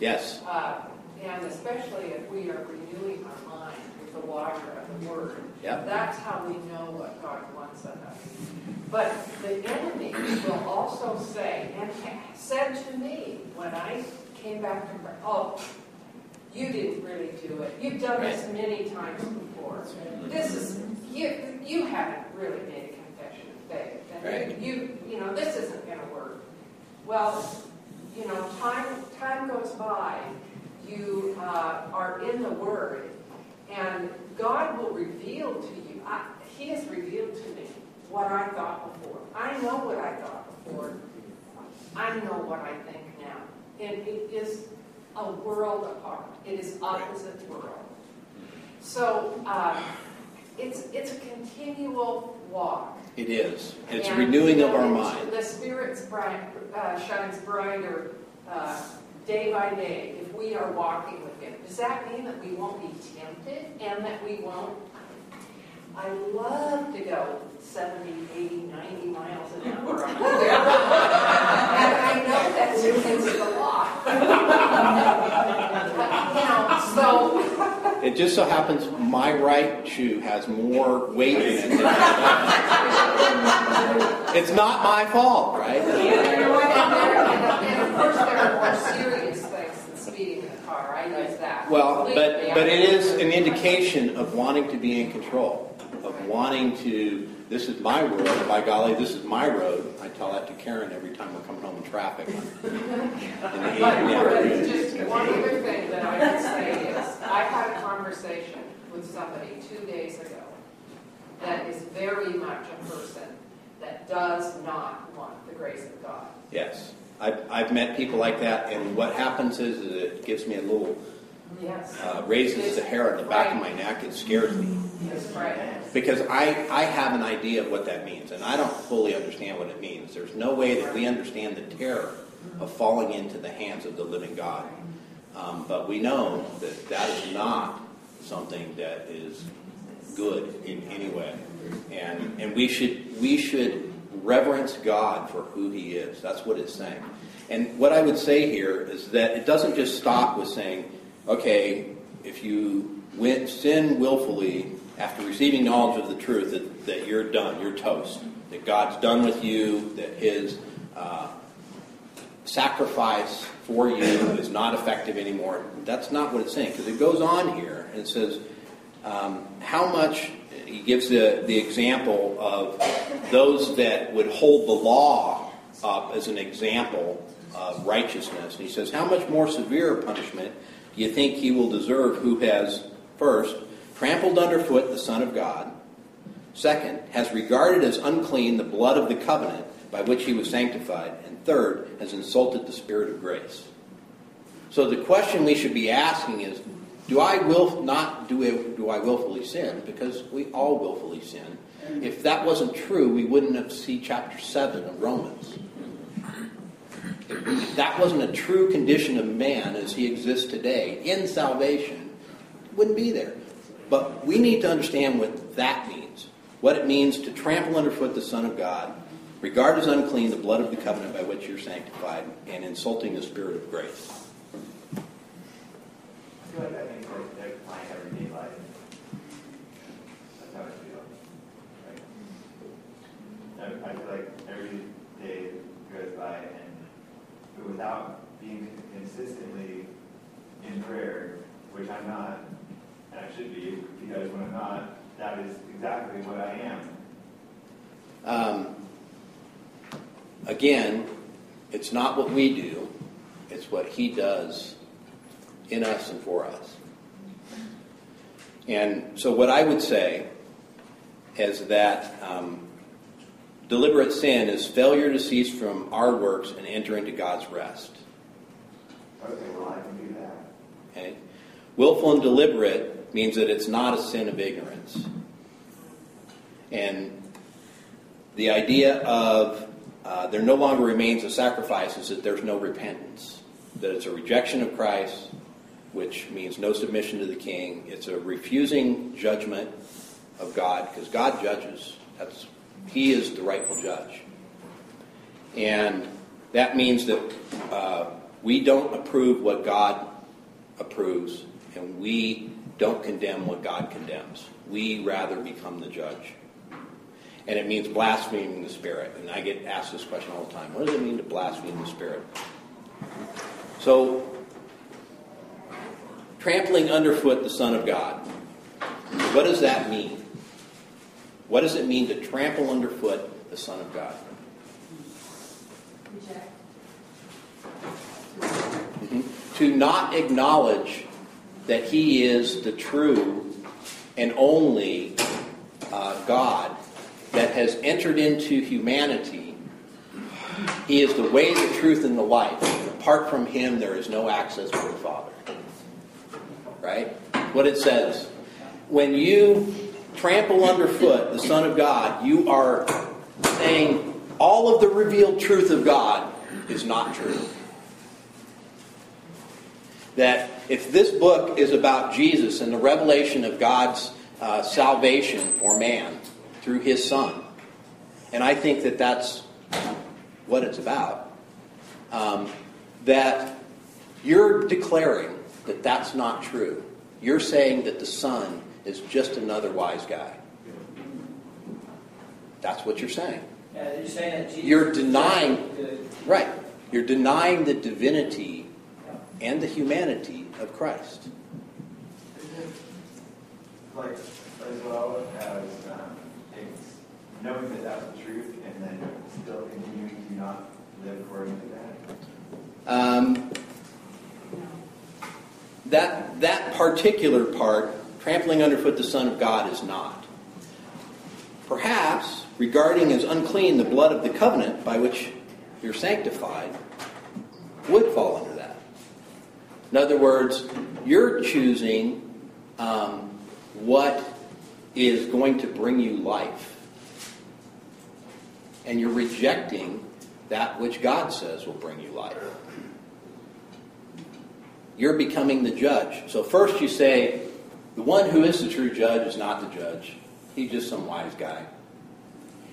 Yes. Uh, and especially if we are renewing our mind with the water of the Word. Yep. That's how we know what God wants of us. But the enemy will also say, and said to me when I came back from, oh, you didn't really do it. You've done right. this many times before. This is, you You haven't really made a confession of faith. And right. You, you know, this isn't going to work. Well, you know, time, time goes by. You uh, are in the Word, and God will reveal to you. I, he has revealed to me what I thought before. I know what I thought before. I know what I think now. And it is a world apart. It is opposite world. So uh, it's it's a continual walk. It is. It's and renewing of our mind. The Spirit's bright, uh, shines brighter uh, day by day if we are walking with Him. Does that mean that we won't be tempted and that we won't? I love to go seventy, eighty, ninety miles an hour on a highway. And I know that's against the law. You know, so. It It just so happens my right shoe has more weight in it. It's not my fault, right? And of course, there are more serious things than speeding in the car. I know that. Well, but but it is an indication of wanting to be in control, of wanting to. This is my world. By golly, this is my road. I tell that to Karen every time we're coming home in traffic. In the but it's just one other thing that I would say is I had a conversation with somebody two days ago that is very much a person that does not want the grace of God. Yes. I've, I've met people like that, and what happens is, is it gives me a little, yes. uh, raises it's the hair on the back right. of my neck. It scares me. That's right. Because I, I have an idea of what that means, and I don't fully understand what it means. There's no way that we understand the terror of falling into the hands of the living God. Um, but we know that that is not something that is good in any way. And and we should we should reverence God for who He is. That's what it's saying. And what I would say here is that it doesn't just stop with saying, okay, if you went, sin willfully, after receiving knowledge of the truth, that, that you're done, you're toast, that God's done with you, that His uh, sacrifice for you is not effective anymore. That's not what it's saying, because it goes on here and it says um, how much, he gives the, the example of those that would hold the law up as an example of righteousness. And he says, how much more severe punishment do you think he will deserve who has, first, trampled underfoot the Son of God. Second, has regarded as unclean the blood of the covenant by which he was sanctified. And third, has insulted the Spirit of grace. So the question we should be asking is, do I will not do it, do I willfully sin? Because we all willfully sin. If that wasn't true, we wouldn't have seen chapter seven of Romans. If that wasn't a true condition of man as he exists today in salvation, it wouldn't be there. But we need to understand what that means, what it means to trample underfoot the Son of God, regard as unclean the blood of the covenant by which you're sanctified, and insulting the Spirit of grace. I feel like that means like they're applying everyday life. That's how I feel. Right? I feel like every day goes by, and without being consistently in prayer, which I'm not, I should be, because when I'm not, that is exactly what I am. Um, again, it's not what we do, it's what He does in us and for us. And so what I would say is that um, deliberate sin is failure to cease from our works and enter into God's rest. Okay, well, I can do that. Okay. Willful and deliberate means that it's not a sin of ignorance. And the idea of uh, there no longer remains a sacrifice is that there's no repentance, that it's a rejection of Christ, which means no submission to the King. It's a refusing judgment of God, because God judges. That's, He is the rightful judge. And that means that uh, we don't approve what God approves, and we don't condemn what God condemns. We rather become the judge. And it means blaspheming the Spirit. And I get asked this question all the time. What does it mean to blaspheme the Spirit? So, trampling underfoot the Son of God. What does that mean? What does it mean to trample underfoot the Son of God? Reject. Mm-hmm. To not acknowledge that He is the true and only uh, God that has entered into humanity. He is the way, the truth, and the life. And apart from Him, there is no access to the Father. Right? What it says. When you trample underfoot the Son of God, you are saying all of the revealed truth of God is not true. That if this book is about Jesus and the revelation of God's uh, salvation for man through His Son, and I think that that's what it's about, um, that you're declaring that that's not true. You're saying that the son is just another wise guy. That's what you're saying. Yeah, you're saying that Jesus you're denying, good. Right? You're denying the divinity and the humanity of Christ. Like, as well as um, it's knowing that that's the truth and then still continuing to not live according to that. Um, that that particular part, trampling underfoot the Son of God, is not. Perhaps regarding as unclean the blood of the covenant by which you're sanctified would fall under that. In other words, you're choosing. Um, What is going to bring you life? And you're rejecting that which God says will bring you life. You're becoming the judge. So first you say, the one who is the true judge is not the judge. He's just some wise guy.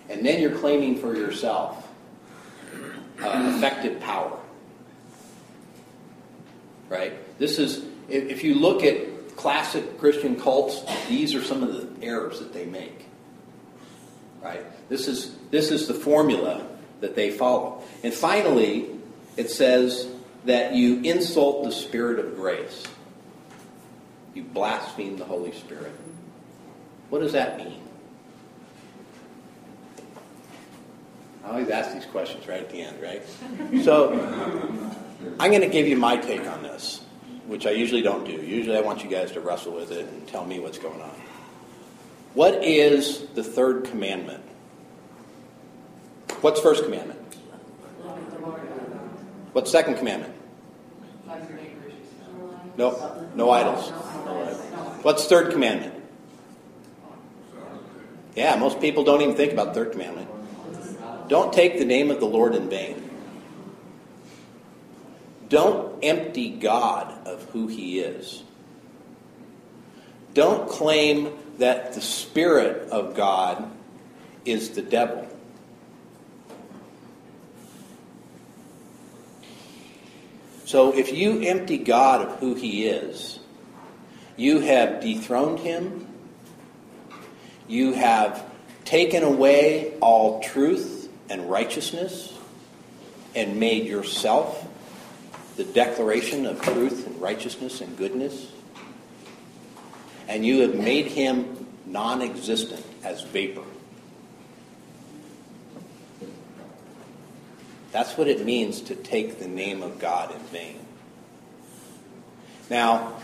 And then you're claiming for yourself uh, effective power. Right? This is, if you look at classic Christian cults, these are some of the errors that they make. Right? This is this is the formula that they follow. And finally, it says that you insult the Spirit of grace. You blaspheme the Holy Spirit. What does that mean? I always ask these questions right at the end, right? So, I'm going to give you my take on this, which I usually don't do. Usually I want you guys to wrestle with it and tell me what's going on. What is the third commandment? What's first commandment? What's second commandment? No, no idols. What's third commandment? Yeah, most people don't even think about third commandment. Don't take the name of the Lord in vain. Don't empty God of who he is. Don't claim that the Spirit of God is the devil. So if you empty God of who he is, you have dethroned him. You have taken away all truth and righteousness and made yourself the declaration of truth and righteousness and goodness, and you have made him non-existent as vapor. That's what it means to take the name of God in vain. Now,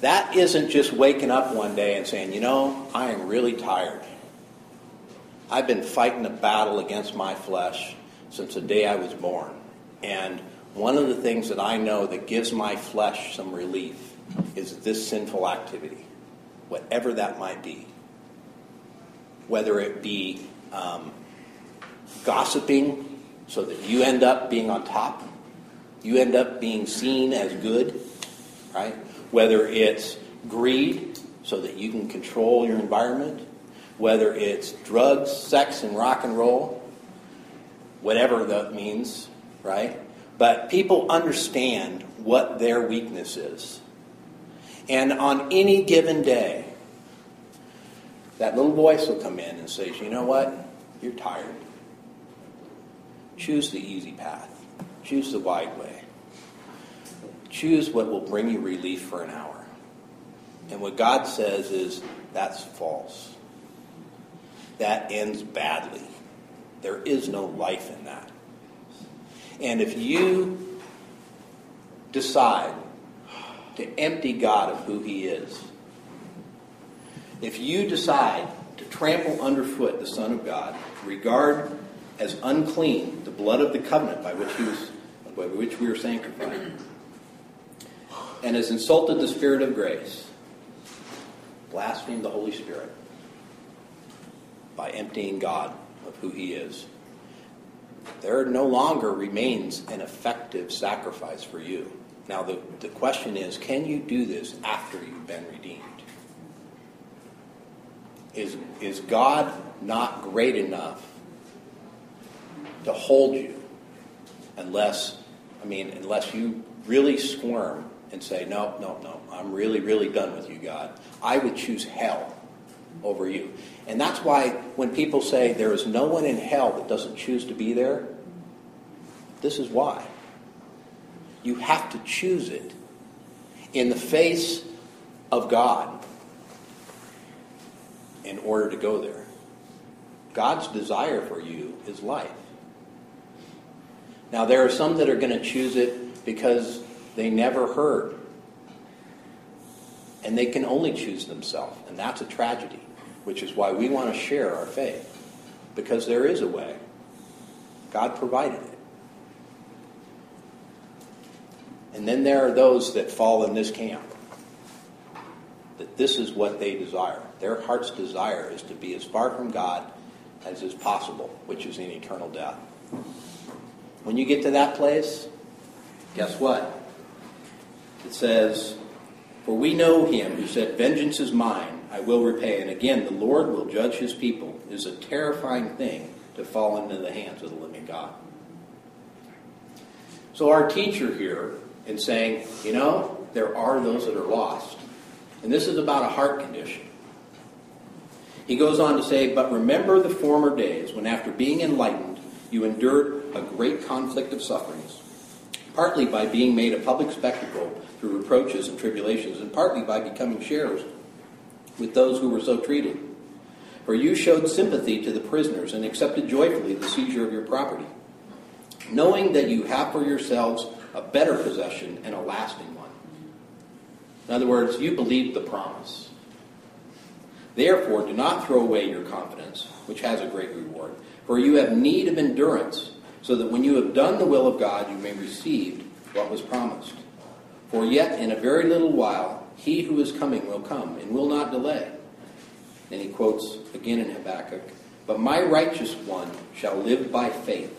that isn't just waking up one day and saying, you know, I am really tired. I've been fighting a battle against my flesh since the day I was born, and one of the things that I know that gives my flesh some relief is this sinful activity, whatever that might be. Whether it be um, gossiping so that you end up being on top, you end up being seen as good, right? Whether it's greed so that you can control your environment, whether it's drugs, sex, and rock and roll, whatever that means, right? But people understand what their weakness is. And on any given day, that little voice will come in and say, you know what? You're tired. Choose the easy path. Choose the wide way. Choose what will bring you relief for an hour. And what God says is, that's false. That ends badly. There is no life in that. And if you decide to empty God of who he is, if you decide to trample underfoot the Son of God, regard as unclean the blood of the covenant by which he was, by which we were sanctified, and has insulted the Spirit of grace, blasphemed the Holy Spirit by emptying God of who he is, there no longer remains an effective sacrifice for you. Now, the, the question is, can you do this after you've been redeemed? Is, is God not great enough to hold you unless, I mean, unless you really squirm and say, no, no, no, I'm really, really done with you, God. I would choose hell over you. And that's why when people say there is no one in hell that doesn't choose to be there, this is why. You have to choose it in the face of God in order to go there. God's desire for you is life. Now, there are some that are going to choose it because they never heard. And they can only choose themselves. And that's a tragedy, which is why we want to share our faith. Because there is a way. God provided it. And then there are those that fall in this camp. That this is what they desire. Their heart's desire is to be as far from God as is possible, which is in eternal death. When you get to that place, guess what? It says, for we know him who said, vengeance is mine, I will repay. And again, the Lord will judge his people. It is a terrifying thing to fall into the hands of the living God. So our teacher here is saying, you know, there are those that are lost. And this is about a heart condition. He goes on to say, but remember the former days when after being enlightened, you endured a great conflict of sufferings, partly by being made a public spectacle through reproaches and tribulations, and partly by becoming sharers with those who were so treated. For you showed sympathy to the prisoners and accepted joyfully the seizure of your property, knowing that you have for yourselves a better possession and a lasting one. In other words, you believed the promise. Therefore, do not throw away your confidence, which has a great reward, for you have need of endurance, so that when you have done the will of God, you may receive what was promised. For yet in a very little while, he who is coming will come and will not delay. And he quotes again in Habakkuk, but my righteous one shall live by faith,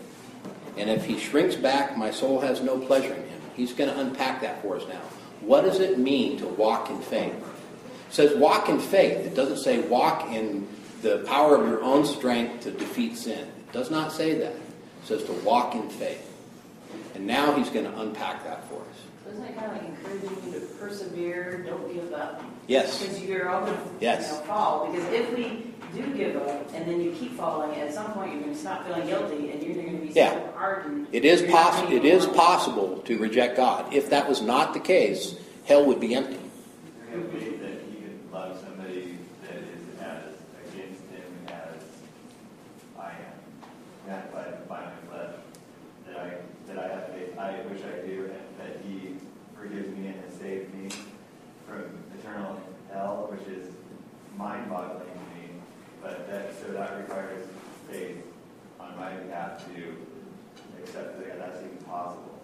and if he shrinks back, my soul has no pleasure in him. He's going to unpack that for us now. What does it mean to walk in faith? It says walk in faith. It doesn't say walk in the power of your own strength to defeat sin. It does not say that. It says to walk in faith. And now he's going to unpack that for us. Isn't it kind of like encouraging you to persevere, don't give up? Yes. Because you're all going to yes. you know, fall. Because if we do give up and then you keep falling, at some point you're going to stop feeling guilty and you're going to be yeah. so hardened. It is, possi- it is possible to reject God. If that was not the case, hell would be empty. Mind-boggling to me, but that so that requires faith on my behalf to accept that that's even possible.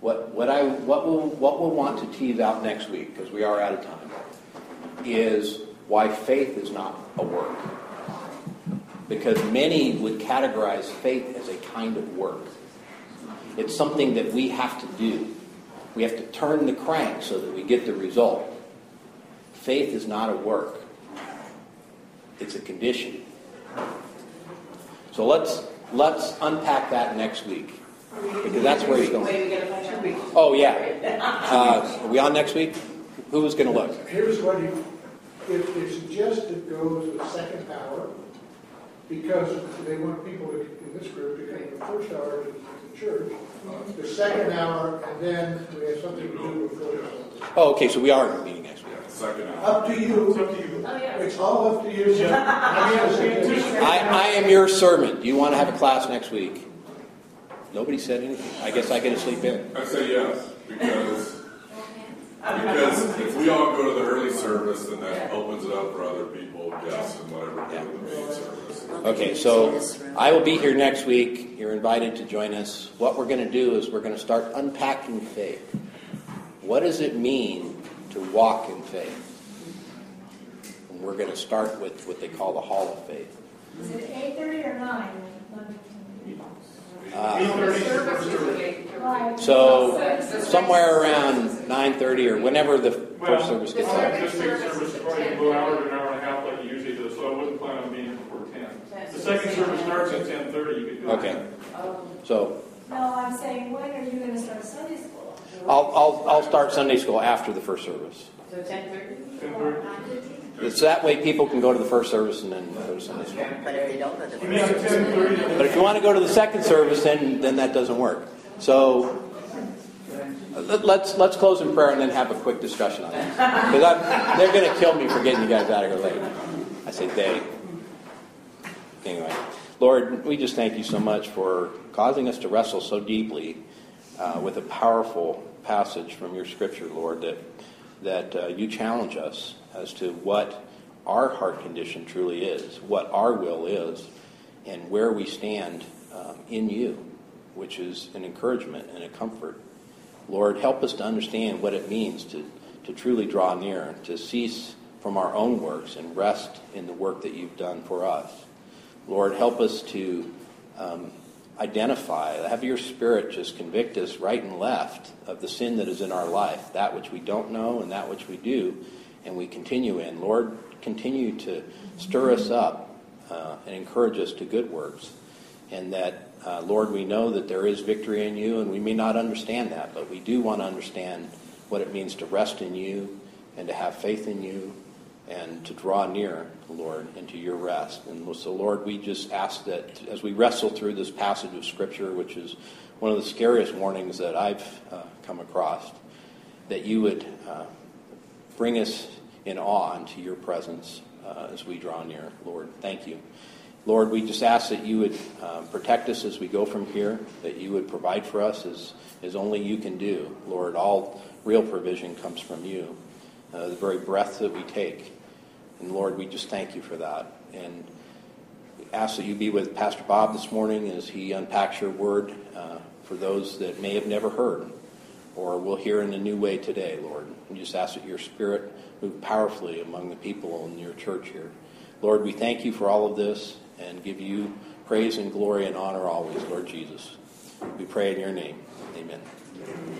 What what I what will what we'll want to tease out next week, because we are out of time, is why faith is not a work. Because many would categorize faith as a kind of work. It's something that we have to do. We have to turn the crank so that we get the result. Faith is not a work. It's a condition. So let's let's unpack that next week, because that's where he's going. Oh yeah, uh, are we on next week? Who was going to look? Here's what it, it suggested: go to the second hour, because they want people to, in this group to come to the first hour to the church, the second hour, and then we have something to do before. Oh, okay. So we are meeting next week. Up to you. It's up to you. Oh, yeah. It's all up to you. I, I am your servant. Do you want to have a class next week? Nobody said anything. I guess I get to sleep in. I say yes, because, because if we all go to the early service, then that opens it up for other people, guests, and whatever yeah. go to the main service. Okay, so I will be here next week. You're invited to join us. What we're going to do is we're going to start unpacking faith. What does it mean to walk in faith? And we're going to start with what they call the Hall of Faith. Is it eight thirty or nine? Uh, so somewhere around nine thirty or whenever the first service gets out. Well, the second service is probably an hour to an hour and a half like you usually do, so I wouldn't plan on being here before ten. The second service starts at ten thirty. You could do it. Okay. So. No, I'm saying when are you going to start Sunday school? I'll, I'll, I'll start Sunday school after the first service. So ten thirty? So that way people can go to the first service and then go to Sunday school. But if they don't go to the first service. But if you want to go to the second service, then, then that doesn't work. So let's let's close in prayer and then have a quick discussion on this. Because they're going to kill me for getting you guys out of here late. I say they. Anyway, Lord, we just thank you so much for causing us to wrestle so deeply uh, with a powerful passage from your scripture, Lord, that that uh, you challenge us as to what our heart condition truly is, what our will is, and where we stand um, in you, which is an encouragement and a comfort. Lord, help us to understand what it means to, to truly draw near, to cease from our own works and rest in the work that you've done for us. Lord, help us to um, identify, have your Spirit just convict us right and left of the sin that is in our life, that which we don't know and that which we do, and we continue in. Lord, continue to stir us up uh, and encourage us to good works, and that, uh, Lord, we know that there is victory in you, and we may not understand that, but we do want to understand what it means to rest in you and to have faith in you, and to draw near, Lord, into your rest. And so, Lord, we just ask that as we wrestle through this passage of Scripture, which is one of the scariest warnings that I've uh, come across, that you would uh, bring us in awe into your presence uh, as we draw near, Lord. Thank you. Lord, we just ask that you would uh, protect us as we go from here, that you would provide for us as, as only you can do. Lord, all real provision comes from you, uh, the very breath that we take. And Lord, we just thank you for that. And ask that you be with Pastor Bob this morning as he unpacks your word uh, for those that may have never heard or will hear in a new way today, Lord. We just ask that your Spirit move powerfully among the people in your church here. Lord, we thank you for all of this and give you praise and glory and honor always, Lord Jesus. We pray in your name. Amen. Amen.